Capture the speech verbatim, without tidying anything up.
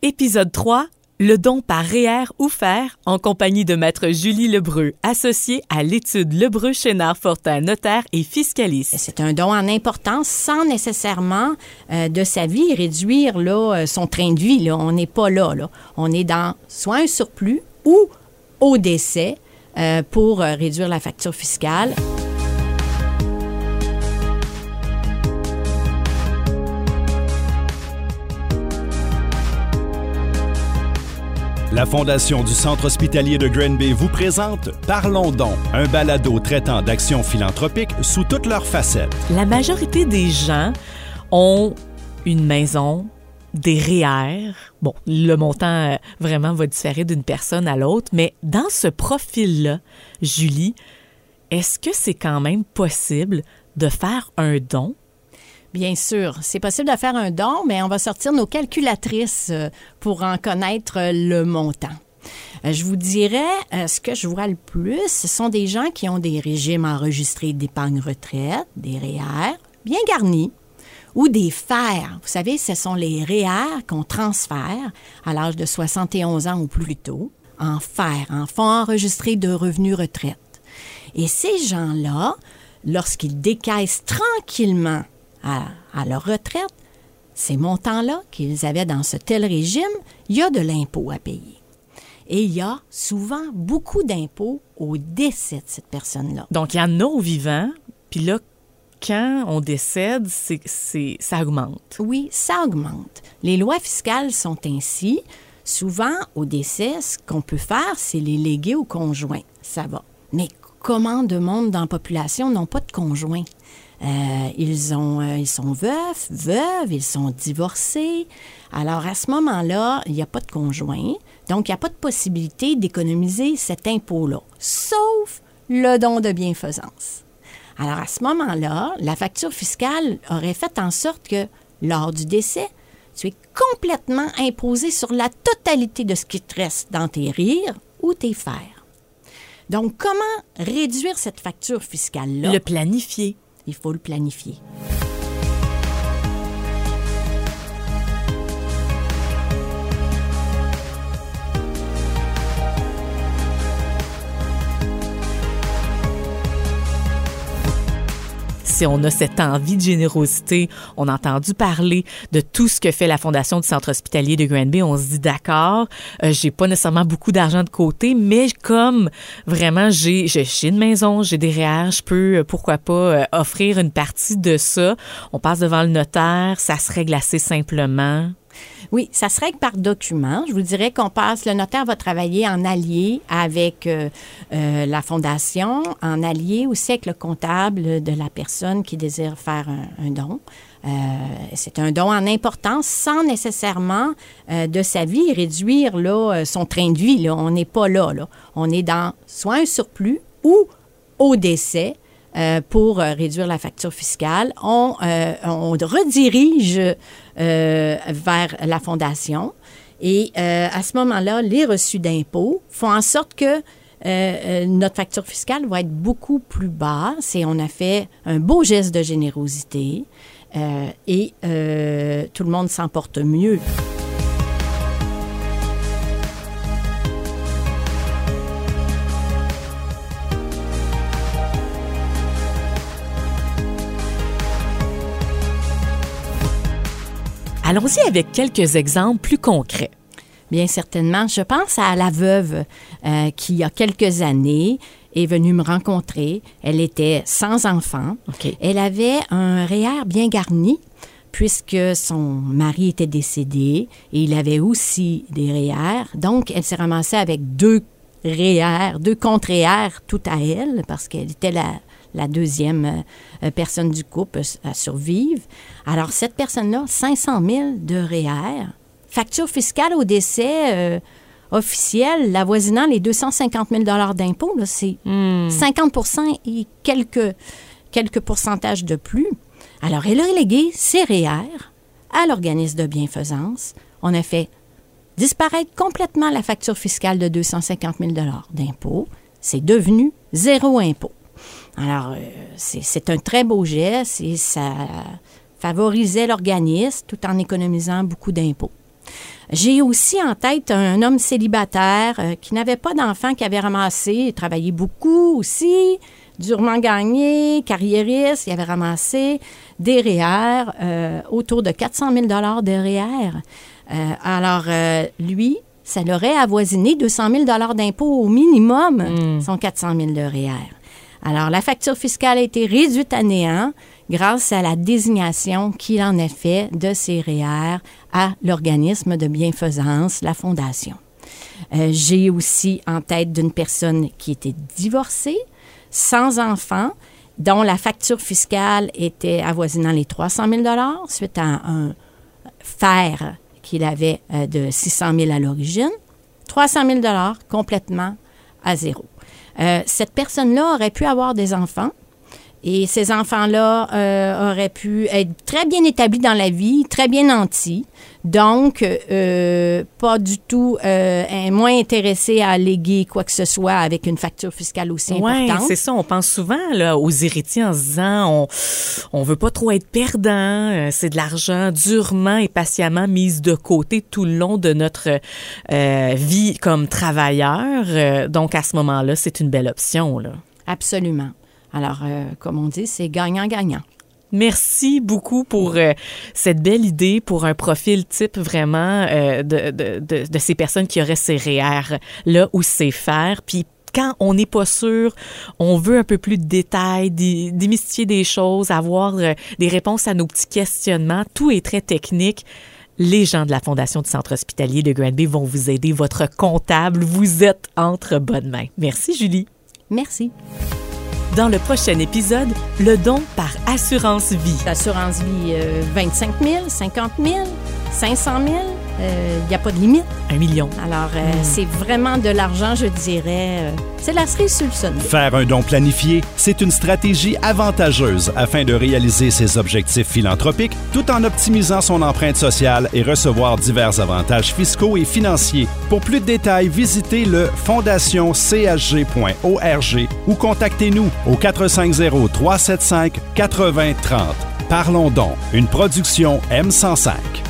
Épisode trois, le don par REER ou FER en compagnie de Maître Julie Lebreux, associée à l'étude Lebreux-Chénard-Fortin, notaire et fiscaliste. C'est un don en importance sans nécessairement euh, de sa vie réduire là, son train de vie. Là. On n'est pas là, là. On est dans soit un surplus ou au décès euh, pour réduire la facture fiscale. La Fondation du Centre Hospitalier de Granby vous présente Parlons Don, un balado traitant d'actions philanthropiques sous toutes leurs facettes. La majorité des gens ont une maison, des REER. Bon, le montant euh, vraiment va différer d'une personne à l'autre, mais dans ce profil-là, Julie, est-ce que c'est quand même possible de faire un don? Bien sûr, c'est possible de faire un don, mais on va sortir nos calculatrices pour en connaître le montant. Je vous dirais, ce que je vois le plus, ce sont des gens qui ont des régimes enregistrés d'épargne retraite, des REER, bien garnis, ou des FER. Vous savez, ce sont les REER qu'on transfère à l'âge de soixante et onze ans ou plus tôt en FER, en fonds enregistrés de revenus retraite. Et ces gens-là, lorsqu'ils décaissent tranquillement À, à leur retraite, ces montants-là qu'ils avaient dans ce tel régime, il y a de l'impôt à payer. Et il y a souvent beaucoup d'impôts au décès de cette personne-là. Donc, il y en a au vivant, puis là, quand on décède, c'est, c'est, ça augmente. Oui, ça augmente. Les lois fiscales sont ainsi. Souvent, au décès, ce qu'on peut faire, c'est les léguer aux conjoints. Ça va. Mais comment de monde dans la population n'ont pas de conjoints? Euh, ils, ont, euh, ils sont veufs, veuves, ils sont divorcés. Alors, à ce moment-là, il n'y a pas de conjoint. Donc, il n'y a pas de possibilité d'économiser cet impôt-là, sauf le don de bienfaisance. Alors, à ce moment-là, la facture fiscale aurait fait en sorte que, lors du décès, tu es complètement imposé sur la totalité de ce qui te reste dans tes REER ou tes FER. Donc, comment réduire cette facture fiscale-là? Le planifier. Il faut le planifier. Si on a cette envie de générosité, on a entendu parler de tout ce que fait la Fondation du Centre Hospitalier de Granby, on se dit d'accord, euh, j'ai pas nécessairement beaucoup d'argent de côté, mais comme vraiment j'ai, j'ai, j'ai une maison, j'ai des REER, je peux, pourquoi pas, euh, offrir une partie de ça. On passe devant le notaire, ça se règle assez simplement. Oui, ça se règle par document. Je vous dirais qu'on passe, le notaire va travailler en allié avec euh, euh, la fondation, en allié aussi avec le comptable de la personne qui désire faire un, un don. Euh, c'est un don en importance sans nécessairement euh, de sa vie réduire là, son train de vie. Là. On n'est pas là, là. On est dans soit un surplus ou au décès. Euh, pour euh, réduire la facture fiscale, on, euh, on redirige euh, vers la fondation et euh, à ce moment-là, les reçus d'impôts font en sorte que euh, notre facture fiscale va être beaucoup plus basse et on a fait un beau geste de générosité euh, et euh, tout le monde s'en porte mieux. Allons-y avec quelques exemples plus concrets. Bien certainement. Je pense à la veuve euh, qui, il y a quelques années, est venue me rencontrer. Elle était sans enfant. Okay. Elle avait un REER bien garni puisque son mari était décédé et il avait aussi des REER. Donc, elle s'est ramassée avec deux REER, deux contre REER tout à elle parce qu'elle était la... la deuxième euh, personne du couple à survivre. Alors, cette personne-là, cinq cent mille de REER. Facture fiscale au décès euh, officielle, l'avoisinant les deux cent cinquante mille d'impôts, là, c'est mmh. cinquante pour cent et quelques, quelques pourcentages de plus. Alors, elle a relégué ses REER à l'organisme de bienfaisance. On a fait disparaître complètement la facture fiscale de deux cent cinquante mille d'impôts. C'est devenu zéro impôt. Alors, c'est, c'est un très beau geste et ça favorisait l'organisme tout en économisant beaucoup d'impôts. J'ai aussi en tête un homme célibataire euh, qui n'avait pas d'enfant, qui avait ramassé, travaillé beaucoup aussi, durement gagné, carriériste, il avait ramassé des R E E R, euh, autour de quatre cent mille dollars de R E E R. Euh, alors, euh, lui, ça l'aurait avoisiné deux cent mille dollars d'impôts au minimum, mmh. son quatre cent mille de R E E R. Alors, la facture fiscale a été réduite à néant grâce à la désignation qu'il en a fait de ses R E E R à l'organisme de bienfaisance, la Fondation. Euh, j'ai aussi en tête d'une personne qui était divorcée, sans enfant, dont la facture fiscale était avoisinant les trois cent mille dollars suite à un F E R qu'il avait de six cent mille à l'origine. trois cent mille dollars complètement à zéro. Euh, cette personne-là aurait pu avoir des enfants et ces enfants-là euh, auraient pu être très bien établis dans la vie, très bien nantis, donc euh, pas du tout euh, moins intéressés à léguer quoi que ce soit avec une facture fiscale aussi ouais, importante. Oui, c'est ça. On pense souvent là, aux héritiers en se disant on ne veut pas trop être perdant, c'est de l'argent durement et patiemment mis de côté tout le long de notre euh, vie comme travailleur. Donc, à ce moment-là, c'est une belle option. Là. Absolument. Alors, euh, comme on dit, c'est gagnant-gagnant. Merci beaucoup pour euh, cette belle idée, pour un profil type vraiment euh, de, de, de, de ces personnes qui auraient ces R E E R-là ou ces F E R. Puis, quand on n'est pas sûr, on veut un peu plus de détails, d- démystifier des choses, avoir euh, des réponses à nos petits questionnements. Tout est très technique. Les gens de la Fondation du Centre hospitalier de Granby vont vous aider. Votre comptable, vous êtes entre bonnes mains. Merci, Julie. Merci. Dans le prochain épisode, le don par assurance vie. Assurance vie, euh, vingt-cinq mille, cinquante mille, cinq cent mille, il euh, n'y a pas de limite. Un million. Alors, euh, mmh. c'est vraiment de l'argent, je dirais. Euh, c'est la cerise sur le sommet. Faire un don planifié, c'est une stratégie avantageuse afin de réaliser ses objectifs philanthropiques tout en optimisant son empreinte sociale et recevoir divers avantages fiscaux et financiers. Pour plus de détails, visitez le fondation c h g point org ou contactez-nous au quatre cinq zéro trois sept cinq huit zéro trois zéro. Parlons Don, une production M cent cinq.